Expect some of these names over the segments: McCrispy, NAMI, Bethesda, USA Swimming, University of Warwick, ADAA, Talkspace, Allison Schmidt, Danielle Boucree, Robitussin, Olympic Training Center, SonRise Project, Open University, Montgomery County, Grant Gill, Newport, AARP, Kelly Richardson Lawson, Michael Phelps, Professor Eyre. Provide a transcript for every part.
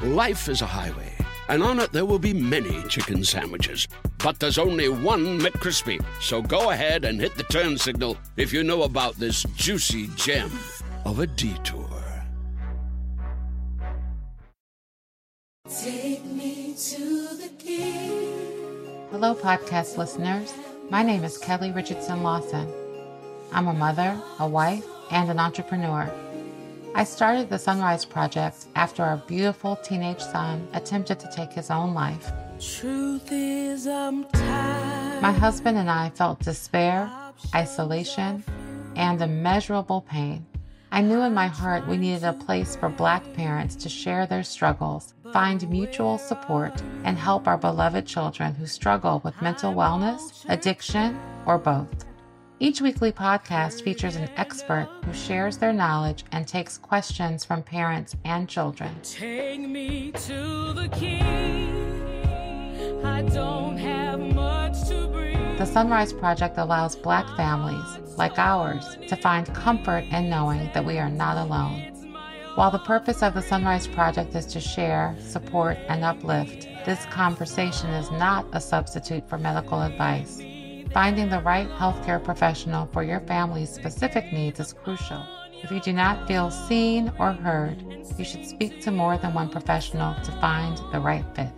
Life is a highway, and on it there will be many chicken sandwiches. But there's only one McCrispy, so go ahead and hit the turn signal if you know about this juicy gem of a detour. Take me to the king. Hello, podcast listeners. My name is Kelly Richardson Lawson. I'm a mother, a wife, and an entrepreneur. I started the SonRise Project after our beautiful teenage son attempted to take his own life. Truth is, I'm tired. My husband and I felt despair, isolation, and immeasurable pain. I knew in my heart we needed a place for Black parents to share their struggles, find mutual support, and help our beloved children who struggle with mental wellness, addiction, or both. Each weekly podcast features an expert who shares their knowledge and takes questions from parents and children. Take me to the king. I don't have much to bring. The SonRise Project allows Black families, like ours, to find comfort in knowing that we are not alone. While the purpose of the SonRise Project is to share, support, and uplift, this conversation is not a substitute for medical advice. Finding the right healthcare professional for your family's specific needs is crucial. If you do not feel seen or heard, you should speak to more than one professional to find the right fit.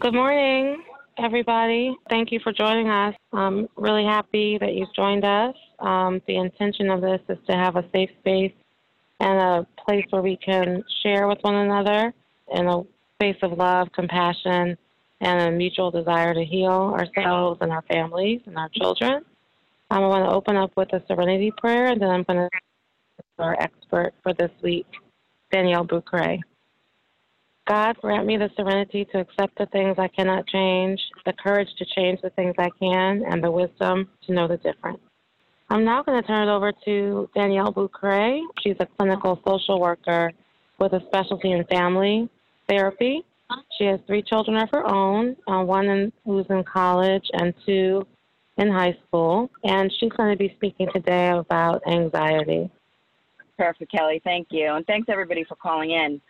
Good morning, everybody. Thank you for joining us. I'm really happy that you've joined us. The intention of this is to have a safe space and a place where we can share with one another in a space of love, compassion, and a mutual desire to heal ourselves and our families and our children. I want to open up with a serenity prayer, and then I'm going to ask our expert for this week, Danielle Boucree. God, grant me the serenity to accept the things I cannot change, the courage to change the things I can, and the wisdom to know the difference. I'm now going to turn it over to Danielle Boucree. She's a clinical social worker with a specialty in family therapy. She has 3 children of her own, one who's in college and 2 in high school. And she's going to be speaking today about anxiety. Perfect, Kelly. Thank you. And thanks, everybody, for calling in.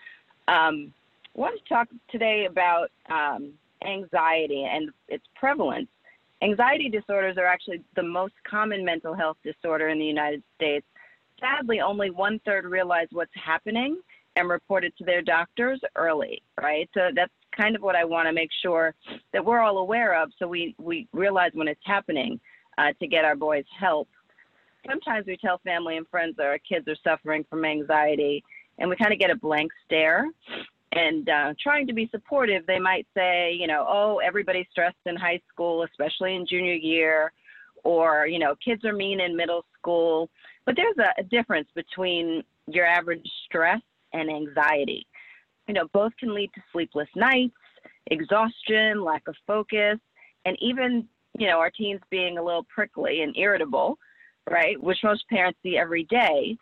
I want to talk today about anxiety and its prevalence. Anxiety disorders are actually the most common mental health disorder in the United States. Sadly, only 1/3 realize what's happening and report it to their doctors early, right? So that's kind of what I want to make sure that we're all aware of, so we realize when it's happening to get our boys help. Sometimes we tell family and friends that our kids are suffering from anxiety, and we kind of get a blank stare. And trying to be supportive, they might say, you know, oh, everybody's stressed in high school, especially in junior year, or, you know, kids are mean in middle school. But there's a difference between your average stress and anxiety. You know, both can lead to sleepless nights, exhaustion, lack of focus, and even, you know, our teens being a little prickly and irritable, right, which most parents see every day.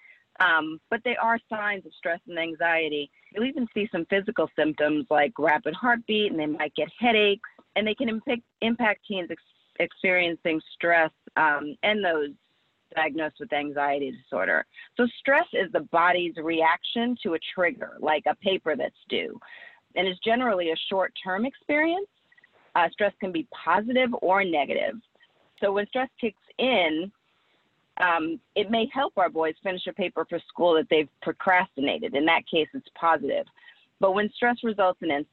But they are signs of stress and anxiety. You'll even see some physical symptoms like rapid heartbeat, and they might get headaches, and they can impact teens experiencing stress and those diagnosed with anxiety disorder. So stress is the body's reaction to a trigger, like a paper that's due, and is generally a short-term experience. Stress can be positive or negative. So when stress kicks in, it may help our boys finish a paper for school that they've procrastinated. In that case, it's positive. But when stress results in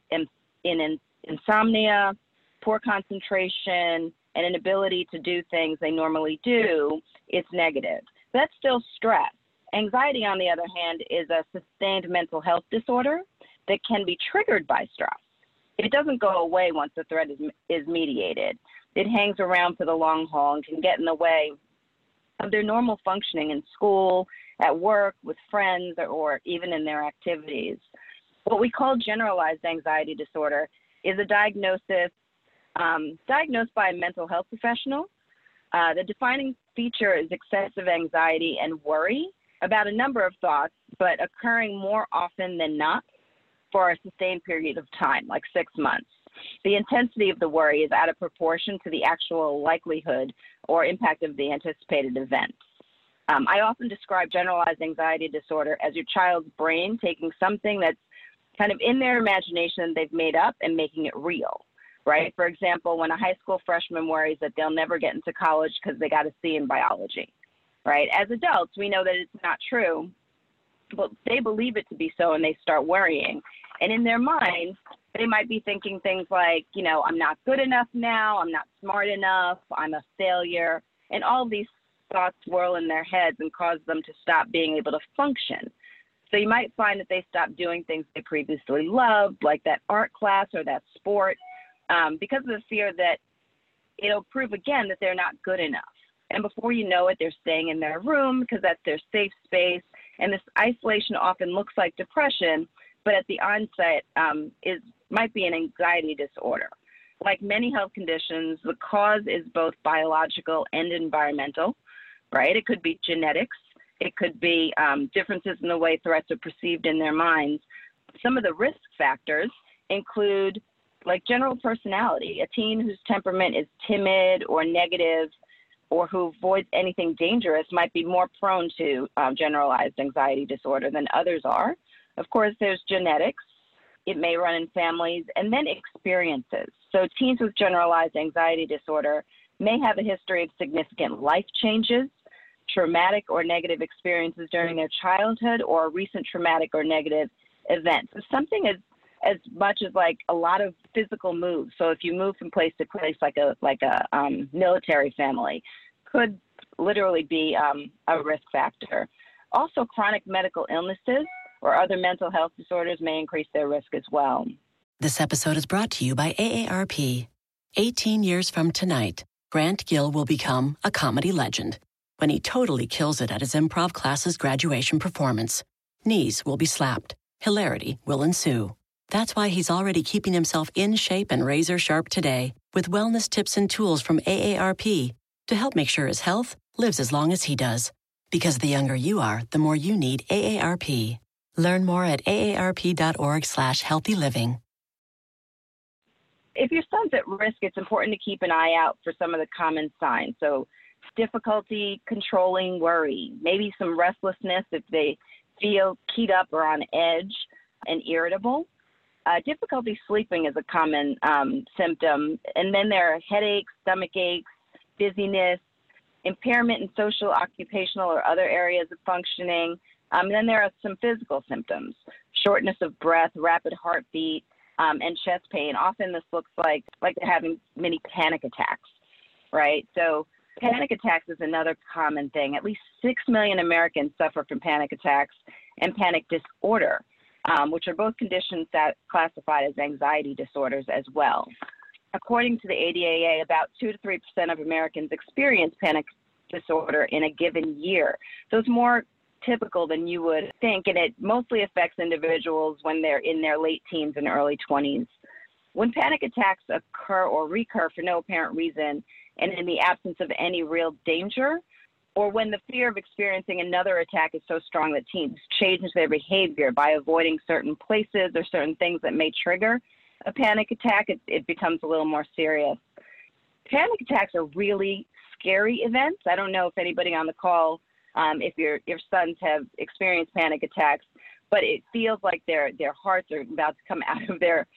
insomnia, poor concentration, and inability to do things they normally do, it's negative. That's still stress. Anxiety, on the other hand, is a sustained mental health disorder that can be triggered by stress. It doesn't go away once the threat is mediated. It hangs around for the long haul and can get in the way of their normal functioning in school at work, with friends, or even in their activities. What we call generalized anxiety disorder is a diagnosis diagnosed by a mental health professional. The defining feature is excessive anxiety and worry about a number of thoughts, but occurring more often than not for a sustained period of time, like 6 months. The intensity of the worry is out of proportion to the actual likelihood or impact of the anticipated event. I often describe generalized anxiety disorder as your child's brain taking something that's kind of in their imagination they've made up and making it real, right? For example, when a high school freshman worries that they'll never get into college because they got a C in biology, right? As adults, we know that it's not true, but they believe it to be so and they start worrying. And in their mind, they might be thinking things like, you know, I'm not good enough now, I'm not smart enough, I'm a failure. And all these thoughts swirl in their heads and cause them to stop being able to function. So you might find that they stop doing things they previously loved, like that art class or that sport, because of the fear that it'll prove again that they're not good enough. And before you know it, they're staying in their room because that's their safe space. And this isolation often looks like depression, but at the onset might be an anxiety disorder. Like many health conditions, the cause is both biological and environmental, right? It could be genetics. It could be differences in the way threats are perceived in their minds. Some of the risk factors include like general personality, a teen whose temperament is timid or negative or who avoids anything dangerous might be more prone to generalized anxiety disorder than others are. Of course, there's genetics. It may run in families, and then experiences. So teens with generalized anxiety disorder may have a history of significant life changes, traumatic or negative experiences during their childhood, or a recent traumatic or negative event. So something as much as like a lot of physical moves. So if you move from place to place, like a military family, could literally be a risk factor. Also, chronic medical illnesses or other mental health disorders may increase their risk as well. This episode is brought to you by AARP. 18 years from tonight, Grant Gill will become a comedy legend when he totally kills it at his improv class's graduation performance. Knees will be slapped. Hilarity will ensue. That's why he's already keeping himself in shape and razor sharp today with wellness tips and tools from AARP to help make sure his health lives as long as he does. Because the younger you are, the more you need AARP. Learn more at aarp.org/healthyliving. If your son's at risk, it's important to keep an eye out for some of the common signs. So difficulty controlling worry, maybe some restlessness if they feel keyed up or on edge and irritable. Difficulty sleeping is a common symptom. And then there are headaches, stomach aches, dizziness, impairment in social, occupational, or other areas of functioning. Then there are some physical symptoms, shortness of breath, rapid heartbeat, and chest pain. Often this looks like they're having many panic attacks, right? So panic attacks is another common thing. At least 6 million Americans suffer from panic attacks and panic disorder, which are both conditions that classified as anxiety disorders as well. According to the ADAA, about 2 to 3% of Americans experience panic disorder in a given year. So it's more typical than you would think, and it mostly affects individuals when they're in their late teens and early 20s. When panic attacks occur or recur for no apparent reason and in the absence of any real danger, or when the fear of experiencing another attack is so strong that teens change their behavior by avoiding certain places or certain things that may trigger a panic attack, it becomes a little more serious. Panic attacks are really scary events. I don't know if anybody on the call if your sons have experienced panic attacks, but it feels like their hearts are about to come out of their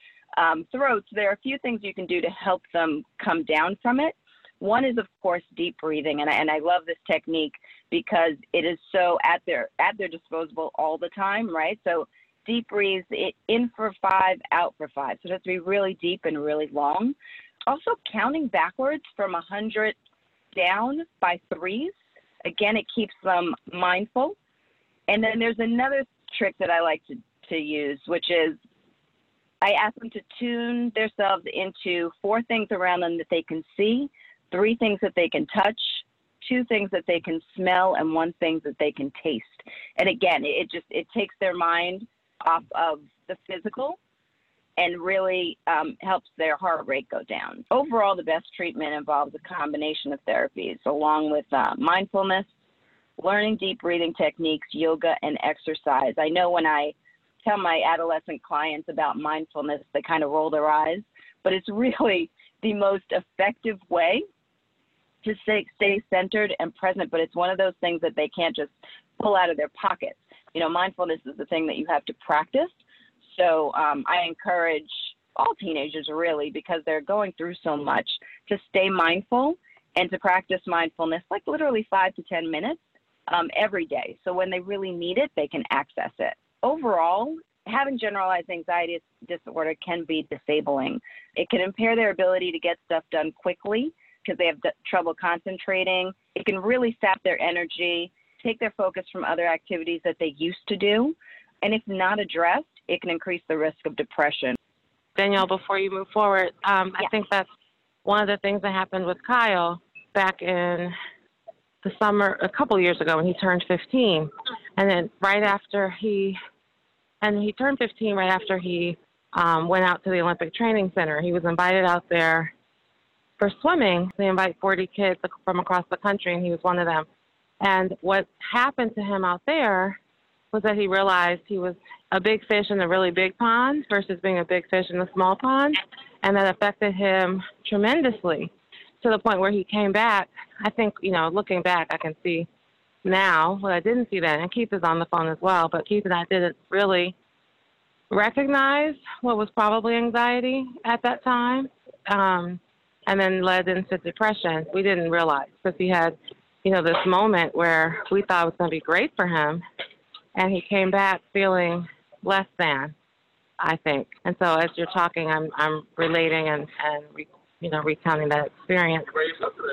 throats. There are a few things you can do to help them come down from it. One is, of course, deep breathing, and I love this technique because it is so at their disposal all the time, right? So deep breathes in for 5, out for 5. So it has to be really deep and really long. Also, counting backwards from 100 down by 3s. Again, it keeps them mindful. And then there's another trick that I like to use, which is I ask them to tune themselves into 4 things around them that they can see, 3 things that they can touch, two things that they can smell and one thing that they can taste. And again, it takes their mind off of the physical and really helps their heart rate go down. Overall, the best treatment involves a combination of therapies along with mindfulness, learning deep breathing techniques, yoga, and exercise. I know when I tell my adolescent clients about mindfulness, they kind of roll their eyes, but it's really the most effective way to stay centered and present, but it's one of those things that they can't just pull out of their pockets. You know, mindfulness is the thing that you have to practice. So I encourage all teenagers really, because they're going through so much, to stay mindful and to practice mindfulness, like literally 5 to 10 minutes every day. So when they really need it, they can access it. Overall, having generalized anxiety disorder can be disabling. It can impair their ability to get stuff done quickly because they have trouble concentrating. It can really sap their energy, take their focus from other activities that they used to do. And if not addressed, it can increase the risk of depression. Danielle, before you move forward, I think that's one of the things that happened with Kyle back in the summer, a couple years ago when he turned 15. And then he turned 15 right after he went out to the Olympic Training Center. He was invited out there for swimming. They invite 40 kids from across the country, and he was one of them. And what happened to him out there was that he realized he was a big fish in a really big pond versus being a big fish in a small pond, and that affected him tremendously to the point where he came back. I think, you know, looking back, I can see now what I didn't see then, and Keith is on the phone as well, but Keith and I didn't really recognize what was probably anxiety at that time, and then led into depression. We didn't realize because he had, you know, this moment where we thought it was going to be great for him, and he came back feeling less than, I think. And so as you're talking, I'm relating and recounting that experience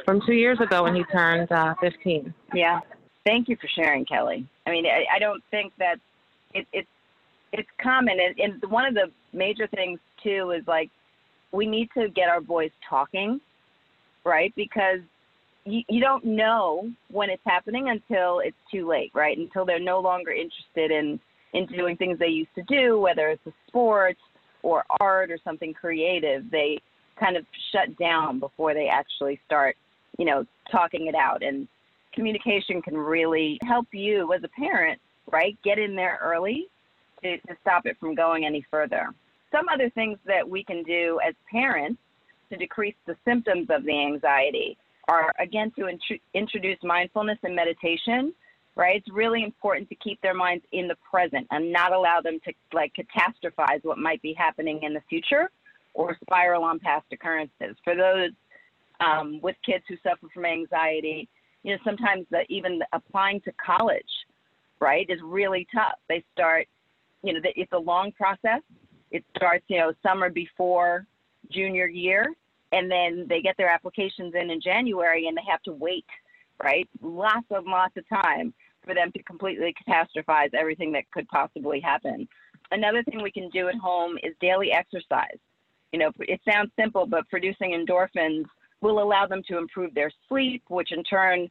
from 2 years ago when he turned 15. Yeah. Thank you for sharing, Kelly. I mean, I don't think that it's common. And one of the major things, too, is like we need to get our boys talking, right? Because you don't know when it's happening until it's too late, right? Until they're no longer interested in doing things they used to do, whether it's a sport or art or something creative. They kind of shut down before they actually start, you know, talking it out. And communication can really help you as a parent, right? Get in there early to stop it from going any further. Some other things that we can do as parents to decrease the symptoms of the anxiety are, again, to introduce mindfulness and meditation, right? It's really important to keep their minds in the present and not allow them to, like, catastrophize what might be happening in the future or spiral on past occurrences. For those with kids who suffer from anxiety, you know, sometimes even applying to college, right, is really tough. They start, you know, it's a long process. It starts, you know, summer before junior year, and then they get their applications in January, and they have to wait, right, lots of time for them to completely catastrophize everything that could possibly happen. Another thing we can do at home is daily exercise. You know, it sounds simple, but producing endorphins will allow them to improve their sleep, which in turn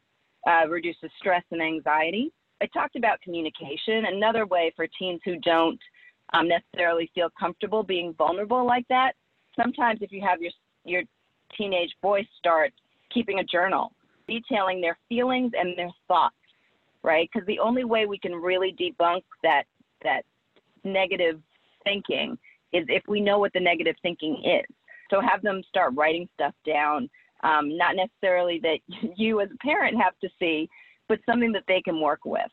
reduces stress and anxiety. I talked about communication. Another way for teens who don't necessarily feel comfortable being vulnerable like that, sometimes if you have your teenage boys start keeping a journal, detailing their feelings and their thoughts, right? Because the only way we can really debunk that negative thinking is if we know what the negative thinking is. So have them start writing stuff down, not necessarily that you as a parent have to see, but something that they can work with.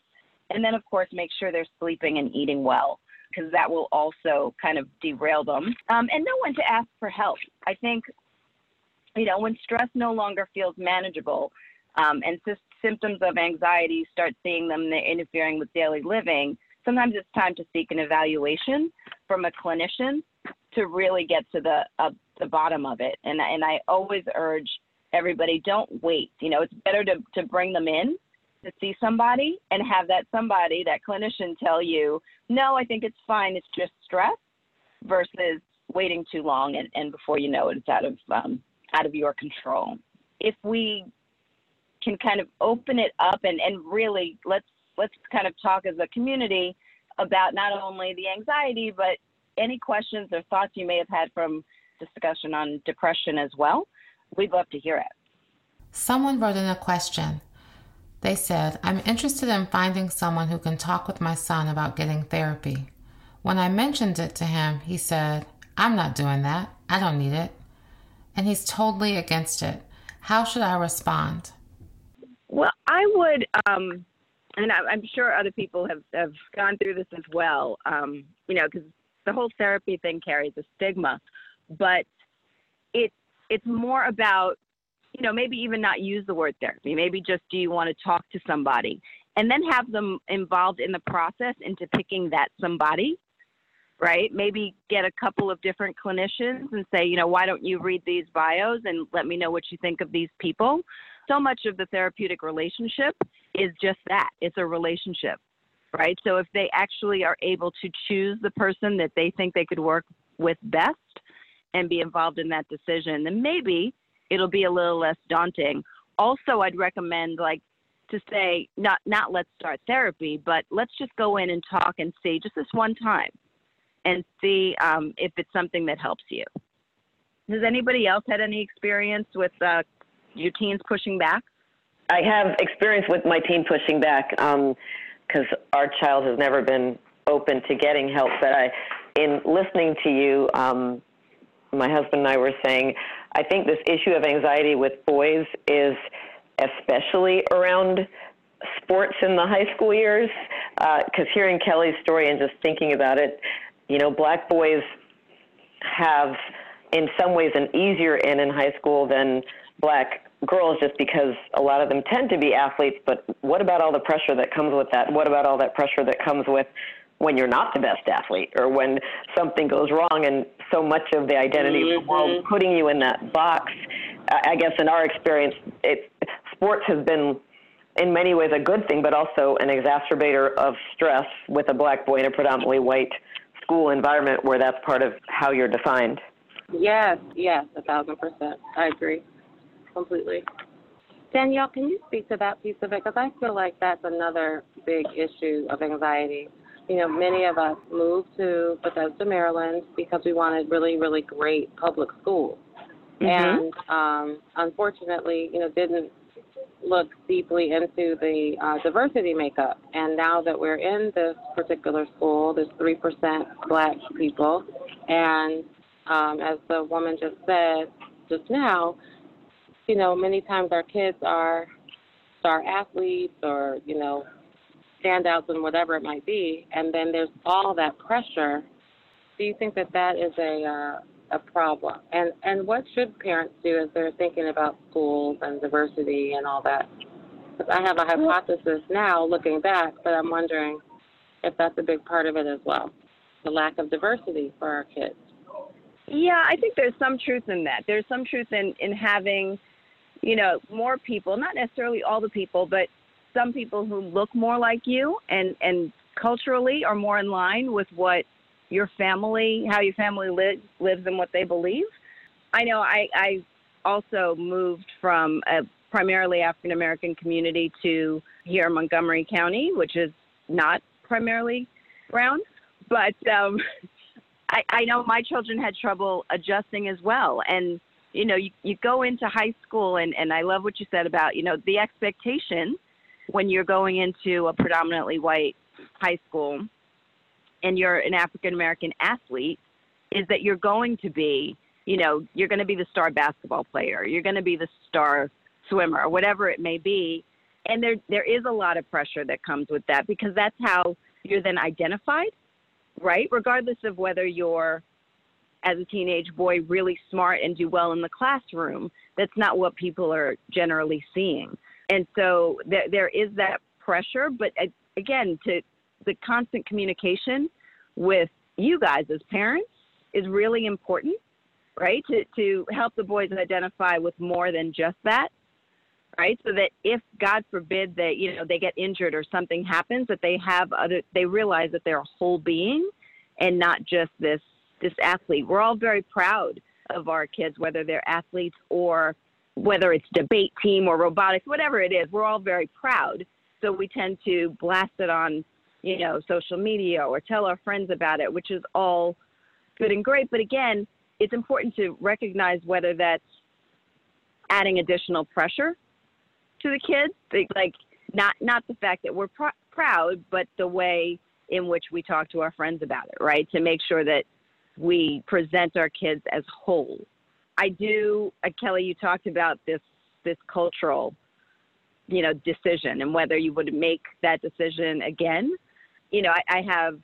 And then, of course, make sure they're sleeping and eating well, because that will also kind of derail them. And know when to ask for help. I think, you know, when stress no longer feels manageable and symptoms of anxiety start seeing them interfering with daily living, sometimes it's time to seek an evaluation from a clinician to really get to the bottom of it. And I always urge everybody, don't wait. You know, it's better to bring them in to see somebody and have that somebody, that clinician, tell you, no, I think it's fine, it's just stress, versus waiting too long and before you know it, it's out of your control. If we can kind of open it up and really let's kind of talk as a community about not only the anxiety, but any questions or thoughts you may have had from discussion on depression as well. We'd love to hear it. Someone wrote in a question. They said, I'm interested in finding someone who can talk with my son about getting therapy. When I mentioned it to him, he said, I'm not doing that. I don't need it. And he's totally against it. How should I respond? Well, I would, and I'm sure other people have gone through this as well, because the whole therapy thing carries a stigma. But it's more about, maybe even not use the word therapy. Maybe just, do you want to talk to somebody? And then have them involved in the process into picking that somebody, right? Maybe get a couple of different clinicians and say, why don't you read these bios and let me know what you think of these people? So much of the therapeutic relationship is just that. It's a relationship, right? So if they actually are able to choose the person that they think they could work with best, and be involved in that decision, then maybe it'll be a little less daunting. Also, I'd recommend to say, not let's start therapy, but let's just go in and talk and see just this one time and see if it's something that helps you. Has anybody else had any experience with your teens pushing back? I have experience with my teen pushing back because our child has never been open to getting help. But in listening to you, my husband and I were saying, I think this issue of anxiety with boys is especially around sports in the high school years, because hearing Kelly's story and just thinking about it, black boys have in some ways an easier in high school than black girls, just because a lot of them tend to be athletes. But what about all the pressure that comes with that? What about all that pressure that comes with when you're not the best athlete or when something goes wrong, and so much of the identity while putting you in that box? I guess in our experience, sports has been in many ways a good thing, but also an exacerbator of stress with a black boy in a predominantly white school environment where that's part of how you're defined. Yes, 1,000%. I agree completely. Danielle, can you speak to that piece of it? Because I feel like that's another big issue of anxiety. Many of us moved to Bethesda, Maryland, because we wanted really, really great public schools. Mm-hmm. And unfortunately, didn't look deeply into the diversity makeup. And now that we're in this particular school, there's 3% black people. And as the woman just said just now, many times our kids are star athletes or, standouts and whatever it might be, and then there's all that pressure. Do you think that is a problem? And what should parents do as they're thinking about schools and diversity and all that? Because I have a hypothesis now looking back, but I'm wondering if that's a big part of it as well, the lack of diversity for our kids. Yeah, I think there's some truth in that. There's some truth in having, more people, not necessarily all the people, but some people who look more like you and culturally are more in line with what how your family lives and what they believe. I know I also moved from a primarily African-American community to here in Montgomery County, which is not primarily brown, but I know my children had trouble adjusting as well. And, you go into high school and I love what you said about, the expectation when you're going into a predominantly white high school and you're an African-American athlete is that you're going to be, you're going to be the star basketball player, you're going to be the star swimmer, or whatever it may be. And there is a lot of pressure that comes with that because that's how you're then identified, right? Regardless of whether you're, as a teenage boy, really smart and do well in the classroom, that's not what people are generally seeing. And so there is that pressure, but again, to the constant communication with you guys as parents is really important, right? To help the boys identify with more than just that, right? So that if God forbid that, they get injured or something happens, that they have they realize that they're a whole being and not just this athlete. We're all very proud of our kids, whether they're athletes or whether it's debate team or robotics, whatever it is, we're all very proud. So we tend to blast it on, you know, social media or tell our friends about it, which is all good and great. But again, it's important to recognize whether that's adding additional pressure to the kids, like not the fact that we're proud, but the way in which we talk to our friends about it, right? To make sure that we present our kids as whole. I do, Kelly, you talked about this cultural, you know, decision and whether you would make that decision again. You know, I have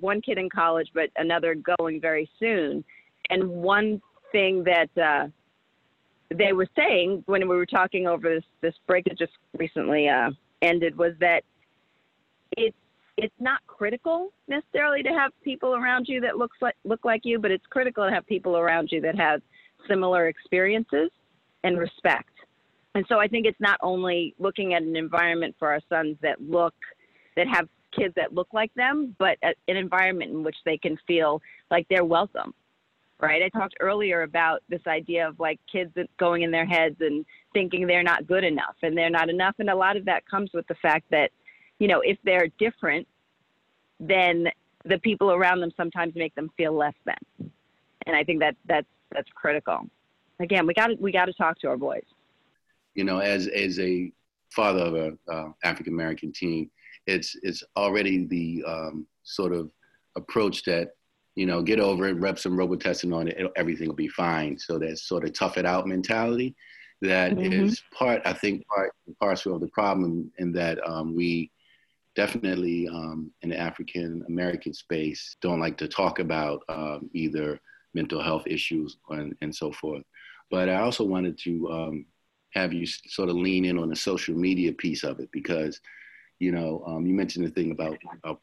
one kid in college, but another going very soon. And one thing that they were saying when we were talking over this break that just recently ended was that it's not critical necessarily to have people around you that look like you, but it's critical to have people around you that have similar experiences and respect. And so I think it's not only looking at an environment for our sons that have kids that look like them, but an environment in which they can feel like they're welcome, right? I talked earlier about this idea of like kids going in their heads and thinking they're not good enough and they're not enough. And a lot of that comes with the fact that, you know, if they're different, then the people around them sometimes make them feel less than. And I think that's critical. Again, we got to talk to our boys. You know, as a father of an African-American teen, it's already the sort of approach that, you know, get over it, rub some Robitussin on it, everything will be fine. So that sort of tough it out mentality that mm-hmm. is part and parcel of the problem, in that we definitely in the African-American space don't like to talk about either mental health issues and so forth. But I also wanted to have you sort of lean in on the social media piece of it, because, you know, you mentioned the thing about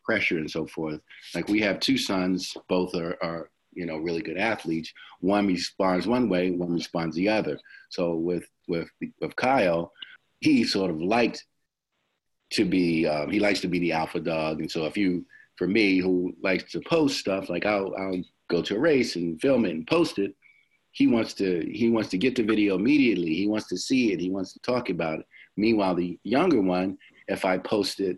pressure and so forth. Like, we have two sons, both are, you know, really good athletes. One responds one way, one responds the other. So with Kyle, he sort of liked to be, he likes to be the alpha dog. And so for me, who likes to post stuff, like I'll go to a race and film it and post it. He wants to get the video immediately. He wants to see it. He wants to talk about it. Meanwhile, the younger one, if I post it,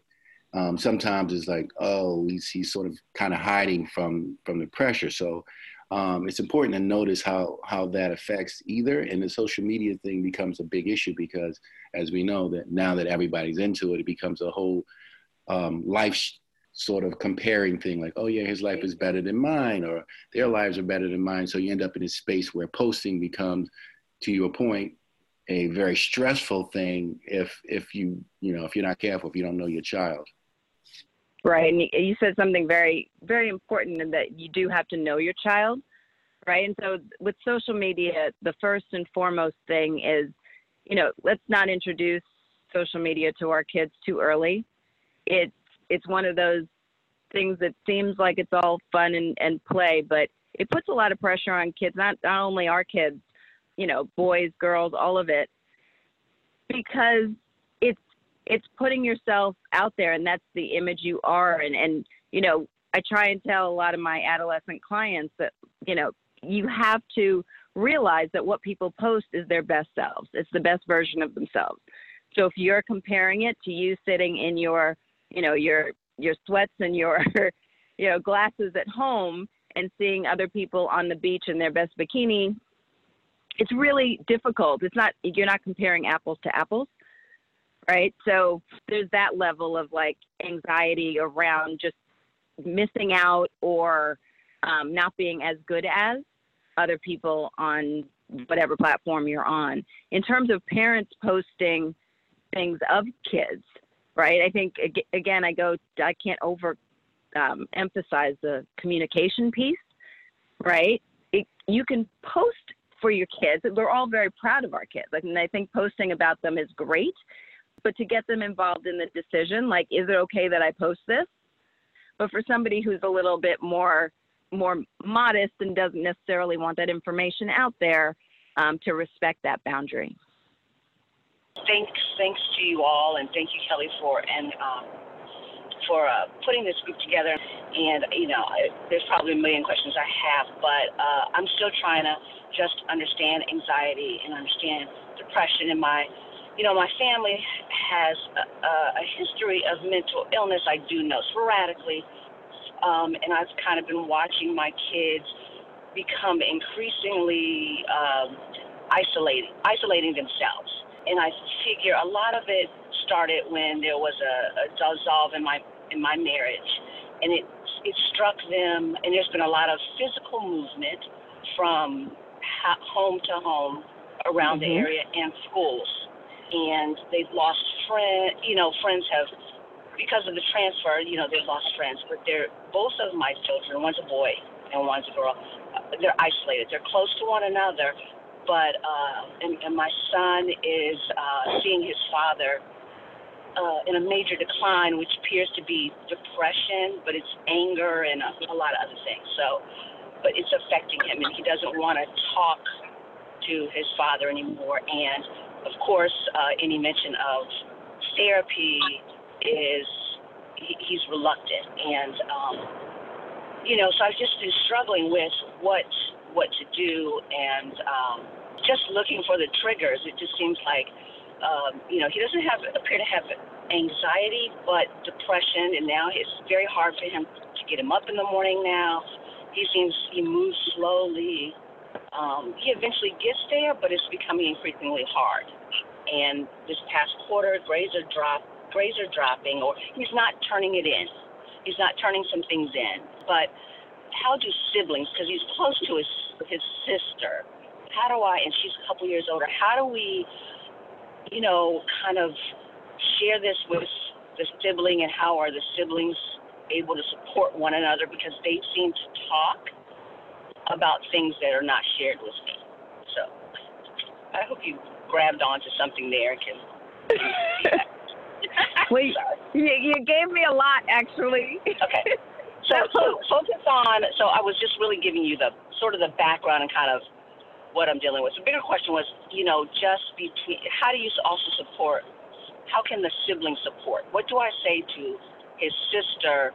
sometimes it's like, oh, he's sort of kind of hiding from the pressure. So it's important to notice how that affects either. And the social media thing becomes a big issue because, as we know, that now that everybody's into it, it becomes a whole life sort of comparing thing, like, oh yeah, his life is better than mine, or their lives are better than mine. So you end up in a space where posting becomes, to your point, a very stressful thing if you're not careful, if you don't know your child. Right, and you said something very, very important, in that you do have to know your child, right? And so with social media, the first and foremost thing is, you know, let's not introduce social media to our kids too early. It's one of those things that seems like it's all fun and play, but it puts a lot of pressure on kids, not only our kids, you know, boys, girls, all of it, because it's putting yourself out there, and that's the image you are. And, you know, I try and tell a lot of my adolescent clients that, you know, you have to realize that what people post is their best selves. It's the best version of themselves. So if you're comparing it to you sitting in your, you know, your sweats and your, you know, glasses at home and seeing other people on the beach in their best bikini, it's really difficult. It's not, you're not comparing apples to apples, right? So there's that level of like anxiety around just missing out or not being as good as other people on whatever platform you're on. In terms of parents posting things of kids, right? I think, again, I can't over emphasize the communication piece, right? You can post for your kids. We're all very proud of our kids. And I think posting about them is great, but to get them involved in the decision, like, is it okay that I post this? But for somebody who's a little bit more modest and doesn't necessarily want that information out there, to respect that boundary. Thanks to you all, and thank you, Kelly, for an for putting this group together. And, you know, there's probably a million questions I have, but I'm still trying to just understand anxiety and understand depression. And my family has a history of mental illness. I do know sporadically. And I've kind of been watching my kids become increasingly isolating themselves. And I figure a lot of it started when there was a dissolve in my marriage, and it struck them. And there's been a lot of physical movement from home to home around the area and schools. And they've lost friends. You know, friends have, because of the transfer, you know, they've lost friends. But both of my children, one's a boy and one's a girl, they're isolated. They're close to one another, but and my son is seeing his father in a major decline, which appears to be depression, but it's anger and a lot of other things. So, but it's affecting him, and he doesn't want to talk to his father anymore. And of course, any mention of therapy is he's reluctant, and so I've just been struggling with what to do, and just looking for the triggers. It just seems like he doesn't appear to have anxiety, but depression, and now it's very hard for him to get him up in the morning. Now he moves slowly. He eventually gets there, but it's becoming increasingly hard. And this past quarter, grades are dropping, or he's not turning it in. He's not turning some things in. But how do siblings, because he's close to his sister, and she's a couple years older, how do we, you know, kind of share this with the sibling, and how are the siblings able to support one another, because they seem to talk about things that are not shared with me. So I hope you grabbed onto something there and can well, you gave me a lot, actually. Okay. So I was just really giving you the sort of the background and kind of what I'm dealing with. The bigger question was, you know, just between, how do you also support, how can the sibling support? What do I say to his sister,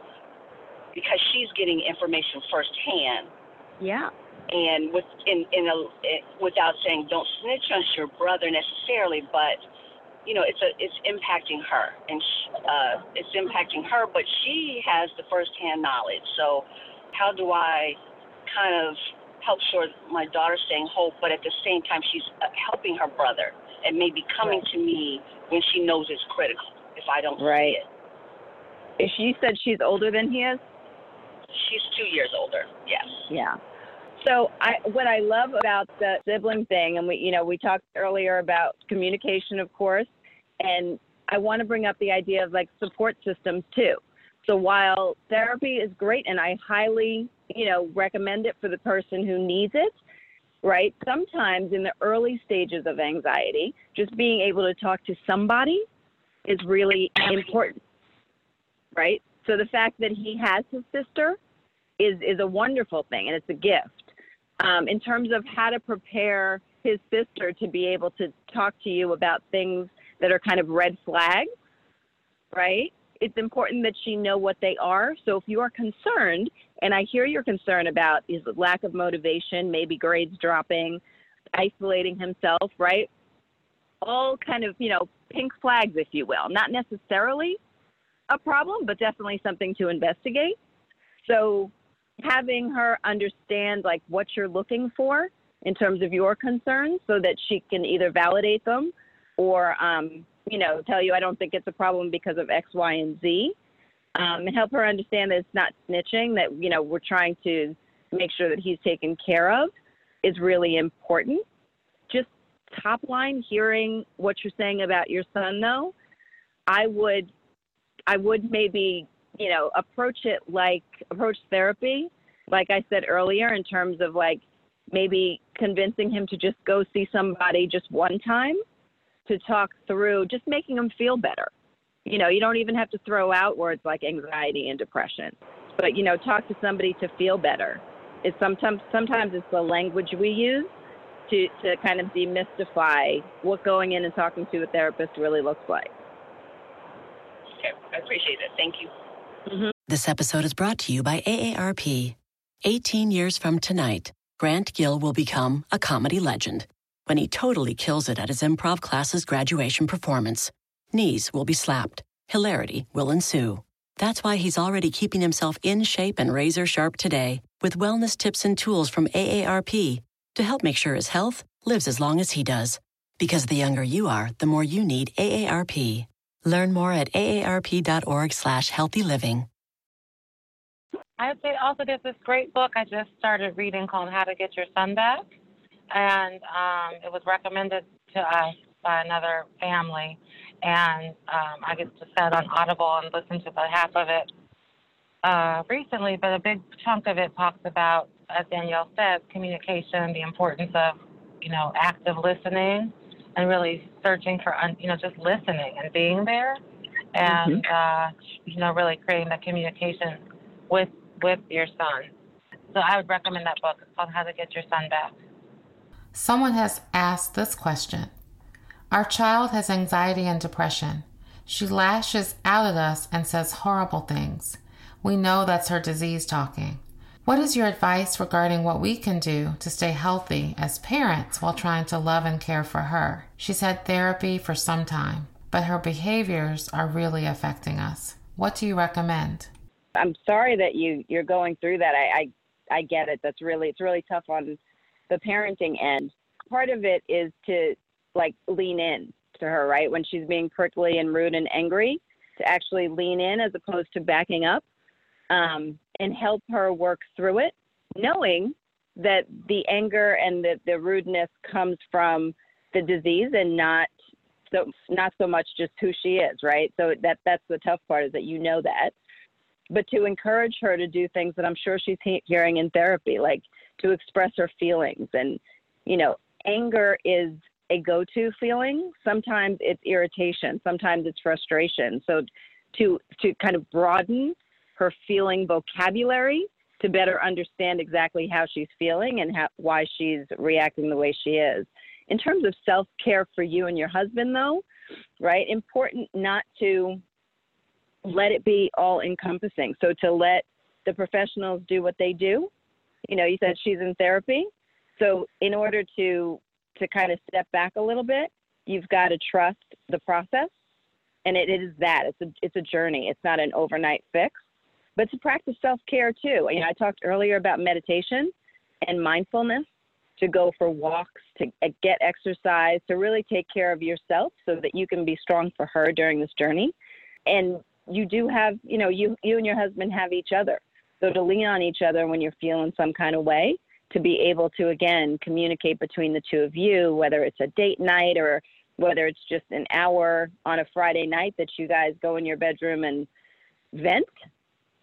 because she's getting information firsthand. Yeah. And without saying don't snitch on your brother necessarily, but you know, it's impacting her, and it's impacting her, but she has the firsthand knowledge. So how do I kind of help sure my daughter's staying whole, but at the same time she's helping her brother and maybe coming to me when she knows it's critical if I don't see it. If she said she's older than he is? She's 2 years older, yes. Yeah. So what I love about the sibling thing, and we talked earlier about communication, of course, and I want to bring up the idea of like support systems too. So while therapy is great, and I highly, recommend it for the person who needs it, right? Sometimes in the early stages of anxiety, just being able to talk to somebody is really important, right? So the fact that he has his sister is a wonderful thing, and it's a gift. In terms of how to prepare his sister to be able to talk to you about things that are kind of red flags, right? It's important that she know what they are. So if you are concerned, and I hear your concern about his lack of motivation, maybe grades dropping, isolating himself, right? All kind of, pink flags, if you will. Not necessarily a problem, but definitely something to investigate. So having her understand like what you're looking for in terms of your concerns, so that she can either validate them or, tell you, I don't think it's a problem because of X, Y, and Z, and help her understand that it's not snitching, that, we're trying to make sure that he's taken care of is really important. Just top line hearing what you're saying about your son, though, I would maybe approach therapy, like I said earlier, in terms of like maybe convincing him to just go see somebody just one time to talk through, just making him feel better. You don't even have to throw out words like anxiety and depression, but, talk to somebody to feel better. It's sometimes it's the language we use to kind of demystify what going in and talking to a therapist really looks like. I appreciate it. Thank you. Mm-hmm. This episode is brought to you by AARP. 18 years from tonight, Grant Gill will become a comedy legend when he totally kills it at his improv class's graduation performance. Knees will be slapped. Hilarity will ensue. That's why he's already keeping himself in shape and razor sharp today with wellness tips and tools from AARP to help make sure his health lives as long as he does. Because the younger you are, the more you need AARP. Learn more at aarp.org/healthyliving. Also, there's this great book I just started reading called How to Get Your Son Back. And it was recommended to us by another family. And I just sat on Audible and listened to about half of it recently. But a big chunk of it talks about, as Danielle said, communication, the importance of, active listening and really searching for, just listening and being there. And, really creating the communication with your son. So I would recommend that book. It's called How to Get Your Son Back. Someone has asked this question. Our child has anxiety and depression. She lashes out at us and says horrible things. We know that's her disease talking. What is your advice regarding what we can do to stay healthy as parents while trying to love and care for her? She's had therapy for some time, but her behaviors are really affecting us. What do you recommend? I'm sorry that you're going through that. I get it. It's really tough on the parenting end. Part of it is to lean in to her, right? When she's being prickly and rude and angry, to actually lean in as opposed to backing up, and help her work through it, knowing that the anger and the rudeness comes from the disease and not so much just who she is, right? So that's the tough part, is that you know that. But to encourage her to do things that I'm sure she's hearing in therapy, like to express her feelings. And, anger is a go-to feeling. Sometimes it's irritation. Sometimes it's frustration. So to kind of broaden her feeling vocabulary to better understand exactly how she's feeling and why she's reacting the way she is. In terms of self-care for you and your husband, though, right, important not to let it be all-encompassing. So to let the professionals do what they do. You said she's in therapy. So in order to kind of step back a little bit, you've got to trust the process. And it is that. It's a journey. It's not an overnight fix. But to practice self-care, too. I talked earlier about meditation and mindfulness, to go for walks, to get exercise, to really take care of yourself so that you can be strong for her during this journey. And you do have, you and your husband have each other. So to lean on each other when you're feeling some kind of way, to be able to, again, communicate between the two of you, whether it's a date night or whether it's just an hour on a Friday night that you guys go in your bedroom and vent,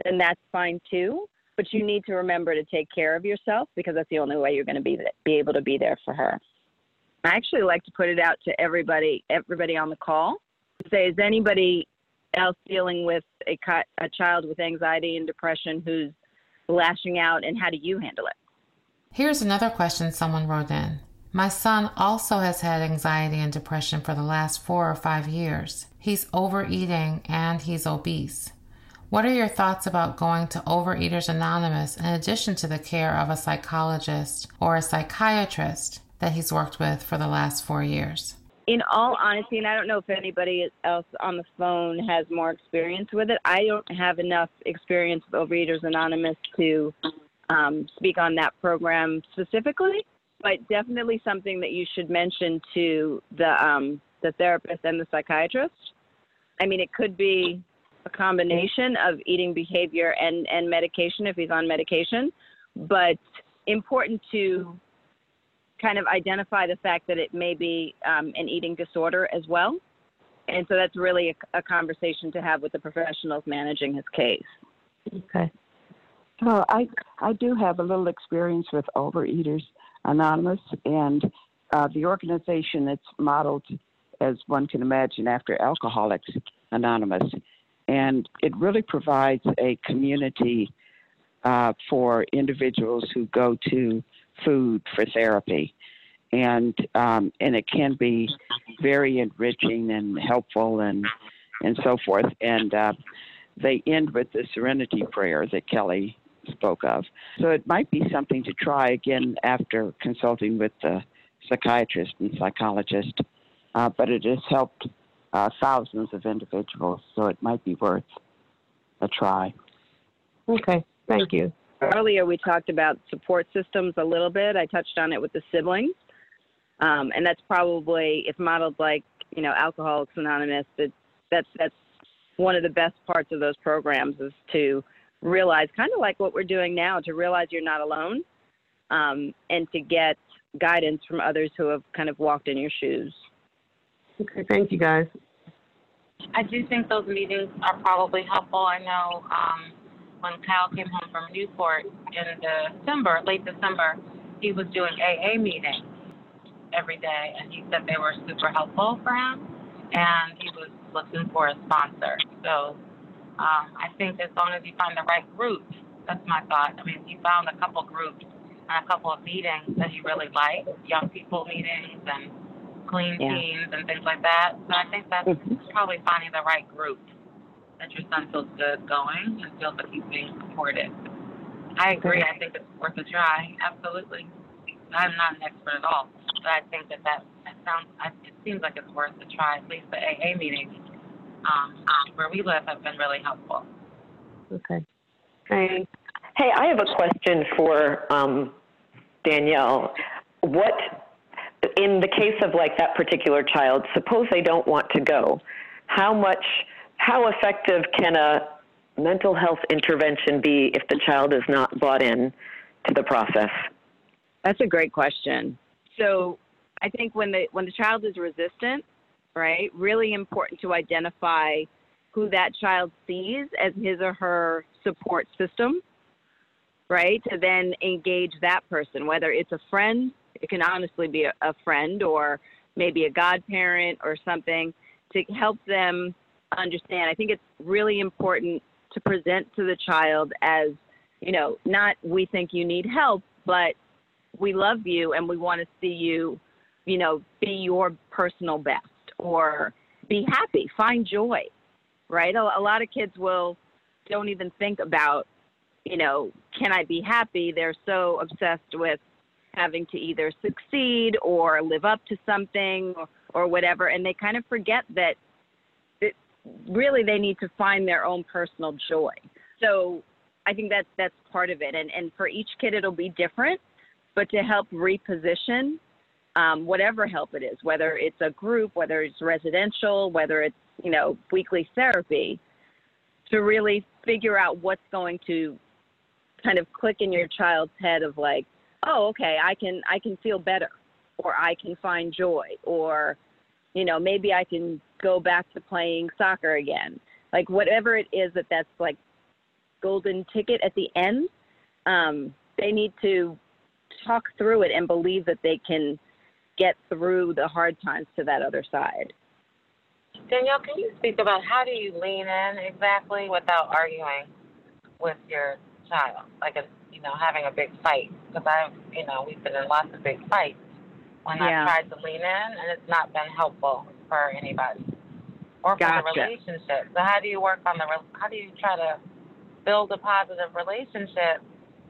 then that's fine too. But you need to remember to take care of yourself, because that's the only way you're going to be able to be there for her. I actually like to put it out to everybody on the call, to say, is anybody else dealing with a child with anxiety and depression who's lashing out, and how do you handle it? Here's another question someone wrote in. My son also has had anxiety and depression for the last 4 or 5 years. He's overeating and he's obese. What are your thoughts about going to Overeaters Anonymous in addition to the care of a psychologist or a psychiatrist that he's worked with for the last 4 years? In all honesty, and I don't know if anybody else on the phone has more experience with it, I don't have enough experience with Overeaters Anonymous to speak on that program specifically, but definitely something that you should mention to the therapist and the psychiatrist. I mean, it could be a combination of eating behavior and medication if he's on medication, but important to kind of identify the fact that it may be an eating disorder as well. And so that's really a conversation to have with the professionals managing his case. Okay. Well, I do have a little experience with Overeaters Anonymous, and the organization that's modeled, as one can imagine, after Alcoholics Anonymous. And it really provides a community for individuals who go to food for therapy, and it can be very enriching and helpful and so forth. And they end with the serenity prayer that Kelly spoke of. So it might be something to try again after consulting with the psychiatrist and psychologist, but it has helped thousands of individuals, so it might be worth a try. Okay, thank you. Earlier we talked about support systems a little bit. I touched on it with the siblings, and that's probably, if modeled like, you know, Alcoholics Anonymous, that's one of the best parts of those programs is to realize, kind of like what we're doing now, to realize you're not alone, and to get guidance from others who have kind of walked in your shoes. Okay, thank you guys. I do think those meetings are probably helpful. I know when Kyle came home from Newport in December, late December, he was doing AA meetings every day, and he said they were super helpful for him, and he was looking for a sponsor. So I think as long as you find the right group, that's my thought. I mean, if you found a couple groups and a couple of meetings that you really like, young people meetings and clean teams and things like that. So I think that's probably finding the right group that your son feels good going and feels like he's being supported. I agree. I think it's worth a try. Absolutely. I'm not an expert at all, but I think it seems like it's worth a try. At least the AA meetings where we live have been really helpful. Okay. Thanks. Hey, I have a question for Danielle. What, in the case of like that particular child, suppose they don't want to go, how effective can a mental health intervention be if the child is not bought in to the process? That's a great question. So I think when the child is resistant, right, really important to identify who that child sees as his or her support system, right, to then engage that person, whether it's a friend, it can honestly be a friend or maybe a godparent or something, to help them understand. I think it's really important to present to the child as, you know, not we think you need help, but we love you and we want to see you, you know, be your personal best or be happy, find joy, right? A lot of kids don't even think about, you know, can I be happy? They're so obsessed with having to either succeed or live up to something or whatever, and they kind of forget that really they need to find their own personal joy. So I think that's part of it. And for each kid, it'll be different, but to help reposition whatever help it is, whether it's a group, whether it's residential, whether it's, you know, weekly therapy, to really figure out what's going to kind of click in your child's head of like, oh, okay, I can feel better, or I can find joy, or, you know, maybe I can go back to playing soccer again. Like whatever it is that's like golden ticket at the end, they need to talk through it and believe that they can get through the hard times to that other side. Danielle, can you speak about how do you lean in exactly without arguing with your child? Like a, you know, having a big fight, because we've been in lots of big fights when I tried to lean in, and it's not been helpful for anybody or for the relationship. So how do you how do you try to build a positive relationship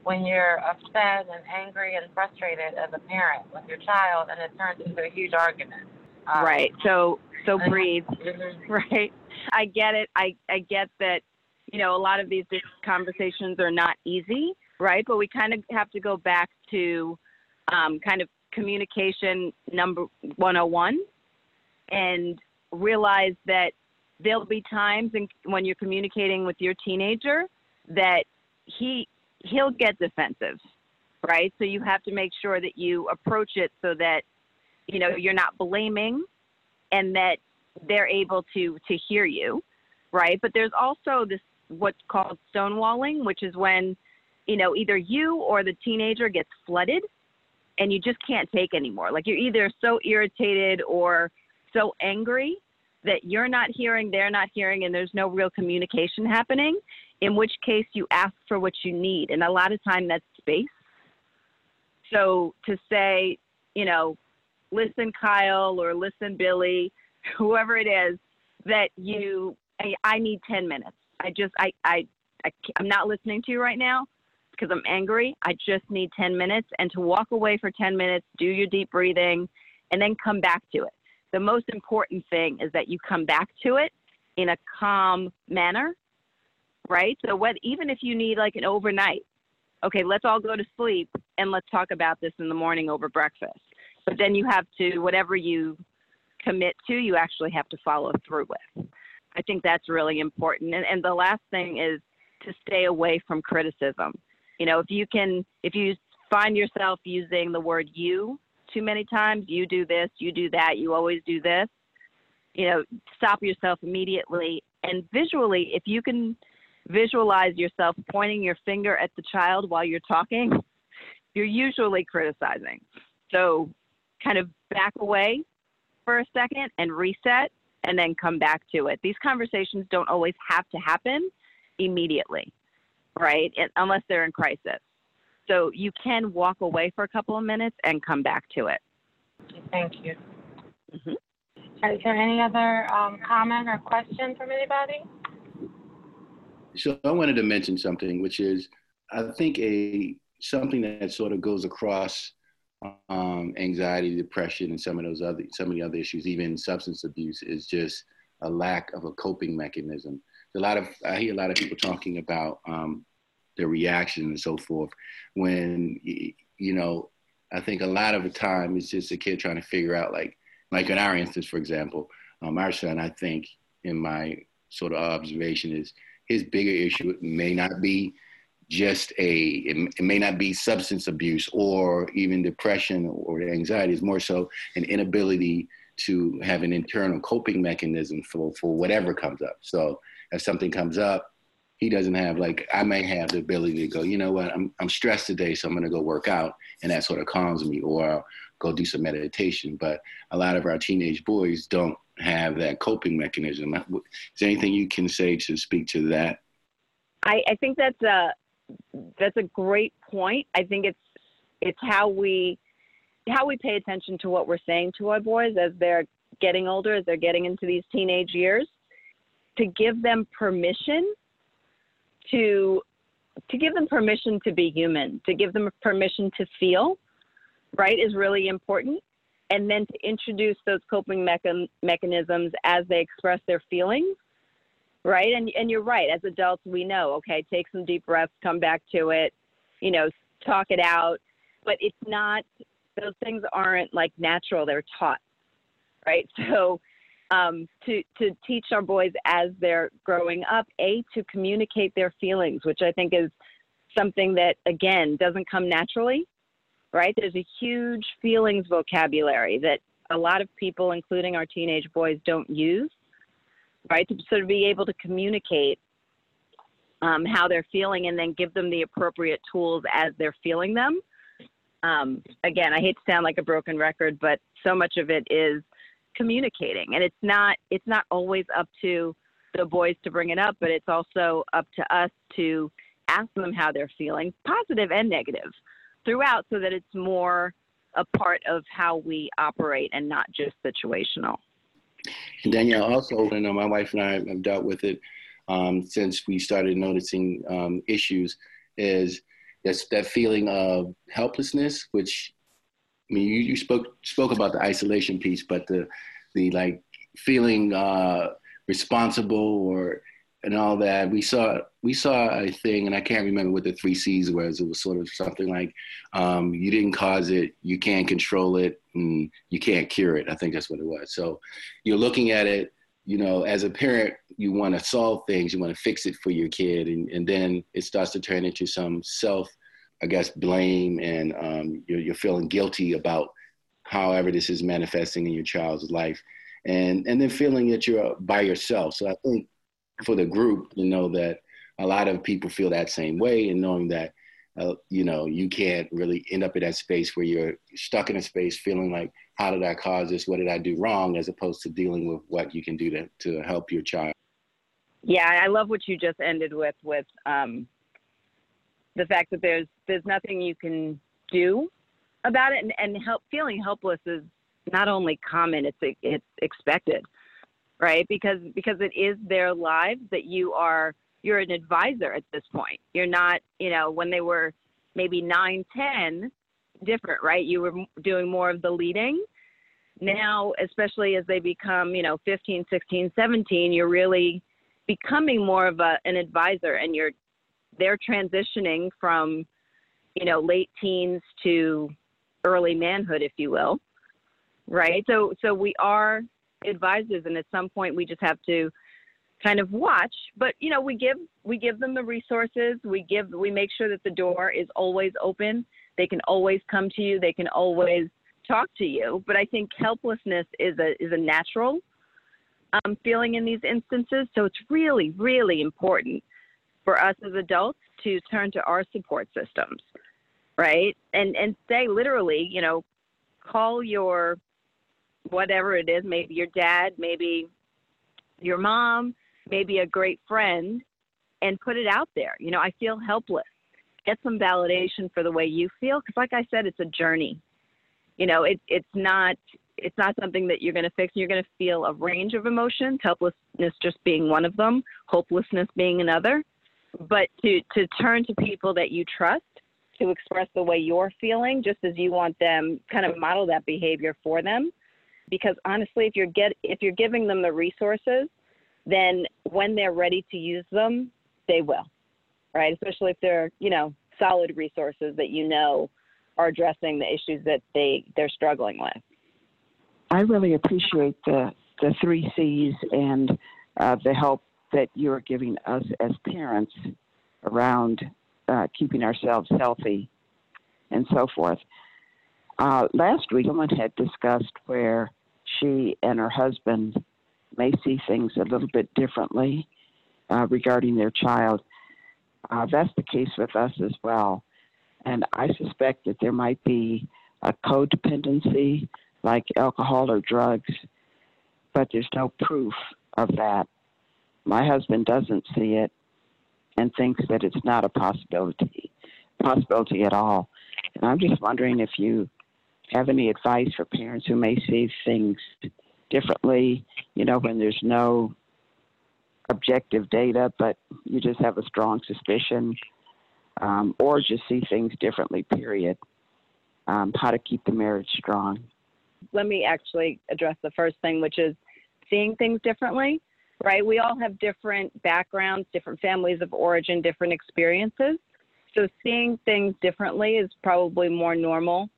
when you're upset and angry and frustrated as a parent with your child, and it turns into a huge argument? Right. So breathe. Right. I get it. I get that, you know, a lot of these conversations are not easy, right? But we kind of have to go back to kind of communication number 101 and realize that there'll be times when you're communicating with your teenager that he'll get defensive, right? So you have to make sure that you approach it so that, you know, you're not blaming and that they're able to hear you, right? But there's also this what's called stonewalling, which is when, you know, either you or the teenager gets flooded and you just can't take anymore. Like you're either so irritated or so angry that you're not hearing, they're not hearing, and there's no real communication happening, in which case you ask for what you need. And a lot of time that's space. So to say, you know, listen, Kyle, or listen, Billy, whoever it is, that I need 10 minutes. I'm not listening to you right now because I'm angry. I just need 10 minutes, and to walk away for 10 minutes, do your deep breathing, and then come back to it. The most important thing is that you come back to it in a calm manner, right? So even if you need like an overnight, okay, let's all go to sleep and let's talk about this in the morning over breakfast. But then you have to, whatever you commit to, you actually have to follow through with. I think that's really important. And the last thing is to stay away from criticism. You know, if you find yourself using the word you too many times, you do this, you do that, you always do this, you know, stop yourself immediately. And visually, if you can visualize yourself pointing your finger at the child while you're talking, you're usually criticizing. So kind of back away for a second and reset, and then come back to it. These conversations don't always have to happen immediately, right? Unless they're in crisis. So you can walk away for a couple of minutes and come back to it. Thank you. Mm-hmm. Is there any other comment or question from anybody? So I wanted to mention something, which is, I think something that sort of goes across anxiety, depression, and some of the other issues, even substance abuse, is just a lack of a coping mechanism. I hear a lot of people talking about their reaction and so forth. When, you know, I think a lot of the time it's just a kid trying to figure out, like in our instance, for example, our son, I think, in my sort of observation, is his bigger issue may not be it may not be substance abuse or even depression or anxiety. It's more so an inability to have an internal coping mechanism for whatever comes up. So if something comes up, he doesn't have, I may have the ability to go, you know what, I'm stressed today, so I'm going to go work out, and that sort of calms me, or I'll go do some meditation. But a lot of our teenage boys don't have that coping mechanism. Is there anything you can say to speak to that? I think that's a great point. I think it's how we pay attention to what we're saying to our boys as they're getting older, as they're getting into these teenage years, to give them permission to be human, to give them permission to feel, right, is really important. And then to introduce those coping mechanisms as they express their feelings. Right. And you're right. As adults, we know, okay, take some deep breaths, come back to it, you know, talk it out. But it's not, those things aren't like natural. They're taught. Right. So to teach our boys as they're growing up, to communicate their feelings, which I think is something that, again, doesn't come naturally. Right. There's a huge feelings vocabulary that a lot of people, including our teenage boys, don't use. Right, so to be able to communicate how they're feeling and then give them the appropriate tools as they're feeling them. Again, I hate to sound like a broken record, but so much of it is communicating, and it's not always up to the boys to bring it up, but it's also up to us to ask them how they're feeling, positive and negative, throughout, so that it's more a part of how we operate and not just situational. And Danielle, also, you know, my wife and I have dealt with it since we started noticing issues, is that feeling of helplessness, which, I mean, you spoke about the isolation piece, but the feeling responsible and all that. We saw a thing, and I can't remember what the 3 C's was. It was sort of something like, you didn't cause it, you can't control it, and you can't cure it. I think that's what it was. So you're looking at it, you know, as a parent, you want to solve things, you want to fix it for your kid. And then it starts to turn into some self, I guess, blame, and you're feeling guilty about however this is manifesting in your child's life. And then feeling that you're by yourself. So I think, for the group, you know, that a lot of people feel that same way, and knowing that, you know, you can't really end up in that space where you're stuck in a space feeling like, how did I cause this? What did I do wrong? As opposed to dealing with what you can do to help your child. Yeah. I love what you just ended with the fact that there's nothing you can do about it, and feeling helpless is not only common, it's expected. Right? Because it is their lives that you are you're an advisor at this point. You're not, you know, when they were maybe 9, 10, different, right? You were doing more of the leading. Now, especially as they become, you know, 15, 16, 17, you're really becoming more of an advisor, and they're transitioning from, you know, late teens to early manhood, if you will. Right. So we are advisors, and at some point we just have to kind of watch, but, you know, we give them the resources. We make sure that the door is always open. They can always come to you. They can always talk to you. But I think helplessness is a natural feeling in these instances. So it's really, really important for us as adults to turn to our support systems, right? And say literally, you know, call your whatever it is, maybe your dad, maybe your mom, maybe a great friend, and put it out there. You know, I feel helpless. Get some validation for the way you feel. Because like I said, it's a journey. You know, it's not something that you're going to fix. You're going to feel a range of emotions, helplessness just being one of them, hopelessness being another. But to turn to people that you trust to express the way you're feeling, just as you want them, kind of model that behavior for them. Because honestly, if you're giving them the resources, then when they're ready to use them, they will, right? Especially if they're, you know, solid resources that, you know, are addressing the issues that they're struggling with. I really appreciate the 3 C's and the help that you're giving us as parents around keeping ourselves healthy and so forth. Last week, someone had discussed where she and her husband may see things a little bit differently regarding their child. That's the case with us as well. And I suspect that there might be a codependency like alcohol or drugs, but there's no proof of that. My husband doesn't see it and thinks that it's not a possibility at all. And I'm just wondering if you have any advice for parents who may see things differently, you know, when there's no objective data, but you just have a strong suspicion, or just see things differently, period, how to keep the marriage strong. Let me actually address the first thing, which is seeing things differently, right? We all have different backgrounds, different families of origin, different experiences. So seeing things differently is probably more normal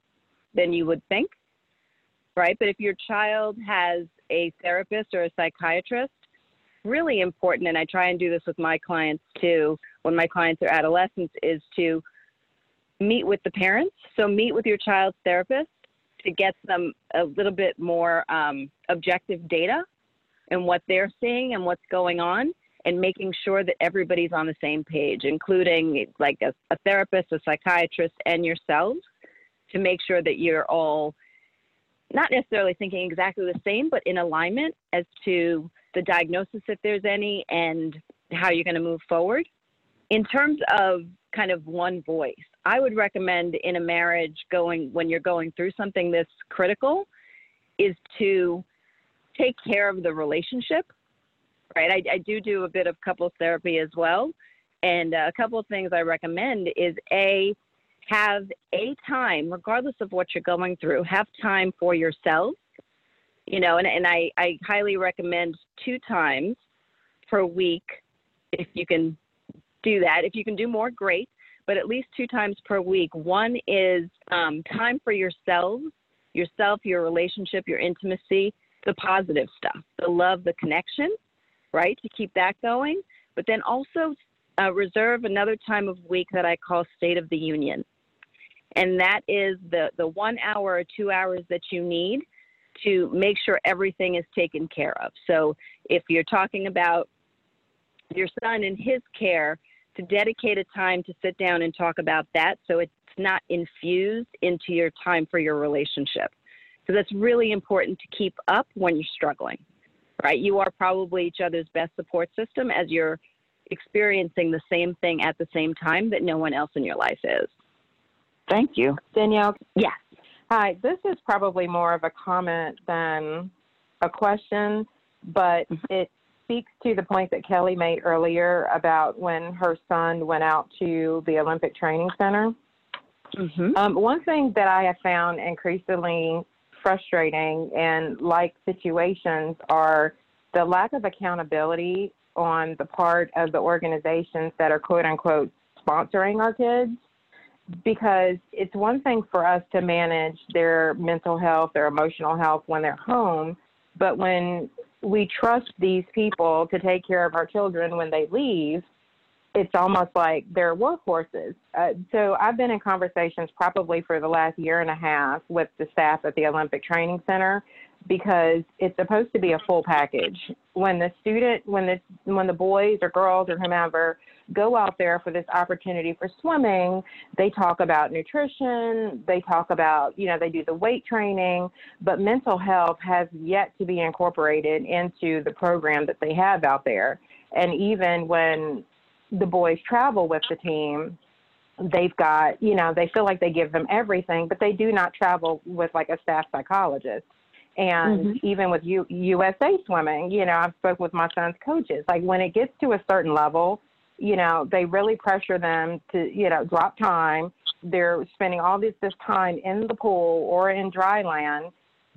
than you would think, right? But if your child has a therapist or a psychiatrist, really important, and I try and do this with my clients too, when my clients are adolescents, is to meet with the parents. So meet with your child's therapist to get them a little bit more objective data and what they're seeing and what's going on, and making sure that everybody's on the same page, including like a therapist, a psychiatrist, and yourselves, to make sure that you're all not necessarily thinking exactly the same, but in alignment as to the diagnosis, if there's any, and how you're going to move forward. In terms of kind of one voice, I would recommend in a marriage when you're going through something this critical, is to take care of the relationship, right? I do a bit of couples therapy as well. And a couple of things I recommend is have a time, regardless of what you're going through, have time for yourself, you know, and I highly recommend 2 times per week if you can do that. If you can do more, great, but at least 2 times per week. One is time for yourself, your relationship, your intimacy, the positive stuff, the love, the connection, right, to keep that going. But then also reserve another time of week that I call State of the Union. And that is the 1 hour or 2 hours that you need to make sure everything is taken care of. So if you're talking about your son and his care, to dedicate a time to sit down and talk about that so it's not infused into your time for your relationship. So that's really important to keep up when you're struggling, right? You are probably each other's best support system as you're experiencing the same thing at the same time that no one else in your life is. Thank you. Danielle? Yes. Hi, this is probably more of a comment than a question, but it speaks to the point that Kelly made earlier about when her son went out to the Olympic Training Center. Mm-hmm. One thing that I have found increasingly frustrating in like situations are the lack of accountability on the part of the organizations that are quote unquote sponsoring our kids, because it's one thing for us to manage their mental health, their emotional health when they're home, but when we trust these people to take care of our children when they leave, it's almost like they're workhorses. So I've been in conversations probably for the last year and a half with the staff at the Olympic Training Center, because it's supposed to be a full package. When the student, when the boys or girls or whomever go out there for this opportunity for swimming, they talk about nutrition, they talk about, you know, they do the weight training, but mental health has yet to be incorporated into the program that they have out there. And even when the boys travel with the team, they've got, you know, they feel like they give them everything, but they do not travel with like a staff psychologist. And mm-hmm. even with USA Swimming, you know, I've spoke with my son's coaches, like when it gets to a certain level, you know, they really pressure them to, you know, drop time. They're spending all this time in the pool or in dry land.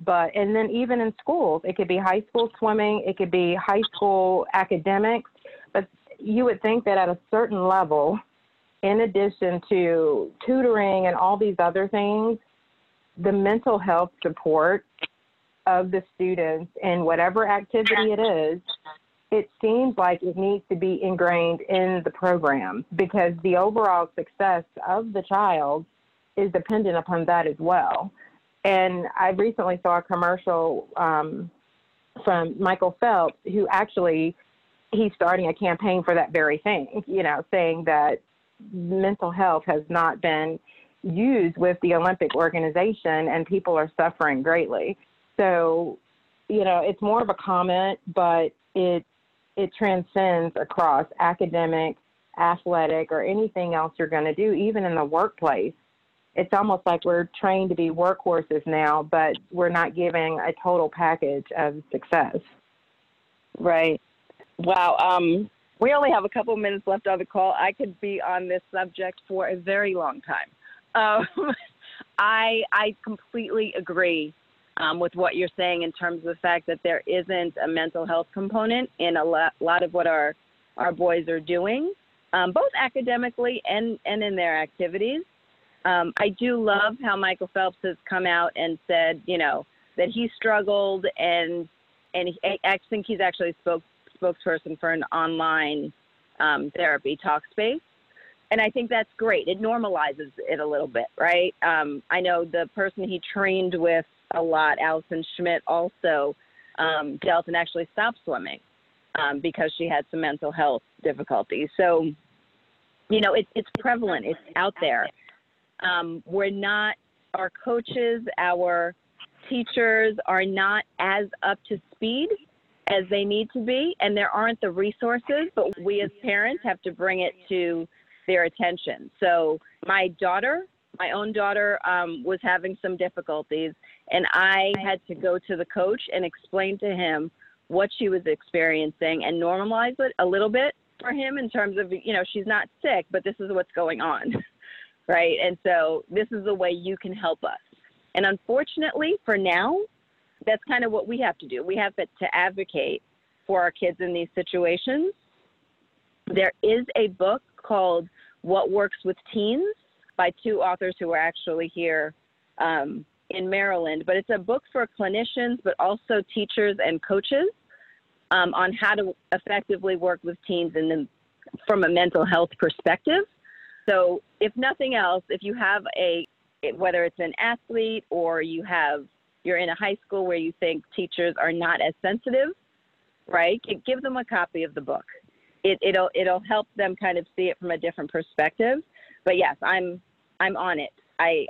But, and then even in schools, it could be high school swimming, it could be high school academics, but you would think that at a certain level, in addition to tutoring and all these other things, the mental health support of the students and whatever activity it is, it seems like it needs to be ingrained in the program, because the overall success of the child is dependent upon that as well. And I recently saw a commercial from Michael Phelps, who actually, he's starting a campaign for that very thing, you know, saying that mental health has not been used with the Olympic organization and people are suffering greatly. So, you know, it's more of a comment, but it transcends across academic, athletic, or anything else you're going to do, even in the workplace. It's almost like we're trained to be workhorses now, but we're not giving a total package of success. Right. Wow. We only have a couple of minutes left on the call. I could be on this subject for a very long time. I completely agree with what you're saying in terms of the fact that there isn't a mental health component in a lot of what our boys are doing, both academically and in their activities. I do love how Michael Phelps has come out and said, you know, that he struggled, and I think he's actually spokesperson for an online therapy, Talkspace. And I think that's great. It normalizes it a little bit, right? I know the person he trained with a lot, Allison Schmidt, also dealt and actually stopped swimming because she had some mental health difficulties. So, you know, it's prevalent. It's out there. Our coaches, our teachers are not as up to speed as they need to be, and there aren't the resources, but we as parents have to bring it to their attention. So my own daughter was having some difficulties, and I had to go to the coach and explain to him what she was experiencing and normalize it a little bit for him in terms of, you know, she's not sick, but this is what's going on, right? And so this is the way you can help us. And unfortunately, for now, that's kind of what we have to do. We have to advocate for our kids in these situations. There is a book called What Works with Teens by two authors who are actually here in Maryland, but it's a book for clinicians, but also teachers and coaches on how to effectively work with teens from a mental health perspective. So if nothing else, if you have whether it's an athlete or you're in a high school where you think teachers are not as sensitive, right? Give them a copy of the book. It'll help them kind of see it from a different perspective. But yes, I'm on it. I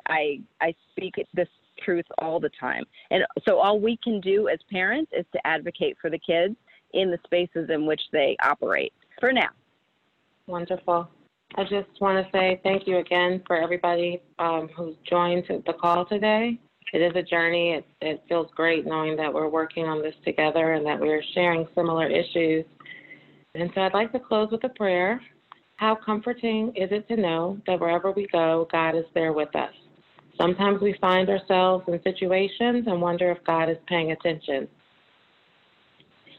speak this truth all the time. And so all we can do as parents is to advocate for the kids in the spaces in which they operate for now. Wonderful. I just want to say thank you again for everybody who's joined the call today. It is a journey. It feels great knowing that we're working on this together and that we're sharing similar issues. And so I'd like to close with a prayer. How comforting is it to know that wherever we go, God is there with us. Sometimes we find ourselves in situations and wonder if God is paying attention.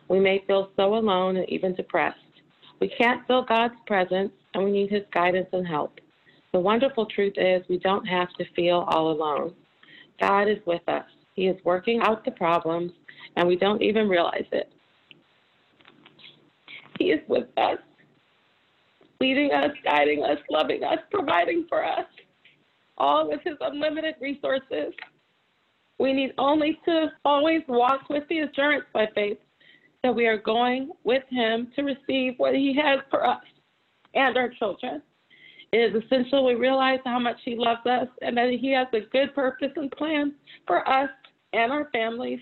We may feel so alone and even depressed. We can't feel God's presence, and we need his guidance and help. The wonderful truth is we don't have to feel all alone. God is with us. He is working out the problems, and we don't even realize it. He is with us, leading us, guiding us, loving us, providing for us, all with his unlimited resources. We need only to always walk with the assurance by faith that we are going with him to receive what he has for us and our children. It is essential we realize how much he loves us and that he has a good purpose and plan for us and our families.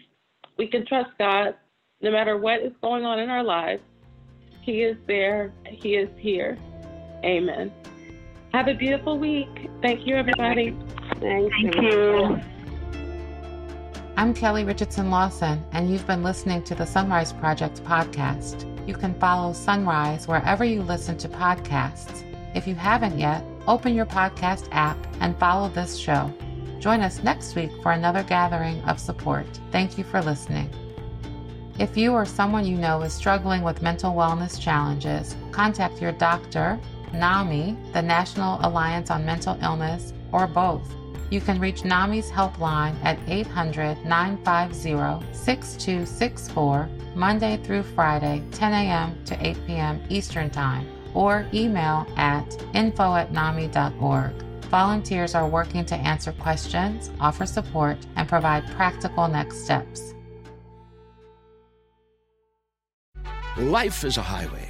We can trust God no matter what is going on in our lives. He is there. He is here. Amen. Have a beautiful week. Thank you, everybody. Thank you. I'm Kelly Richardson Lawson, and you've been listening to the SonRise Project podcast. You can follow SonRise wherever you listen to podcasts. If you haven't yet, open your podcast app and follow this show. Join us next week for another gathering of support. Thank you for listening. If you or someone you know is struggling with mental wellness challenges, contact your doctor, NAMI, the National Alliance on Mental Illness, or both. You can reach NAMI's helpline at 800-950-6264, Monday through Friday, 10 a.m. to 8 p.m. Eastern Time, or email at info@nami.org. Volunteers are working to answer questions, offer support, and provide practical next steps. Life is a highway,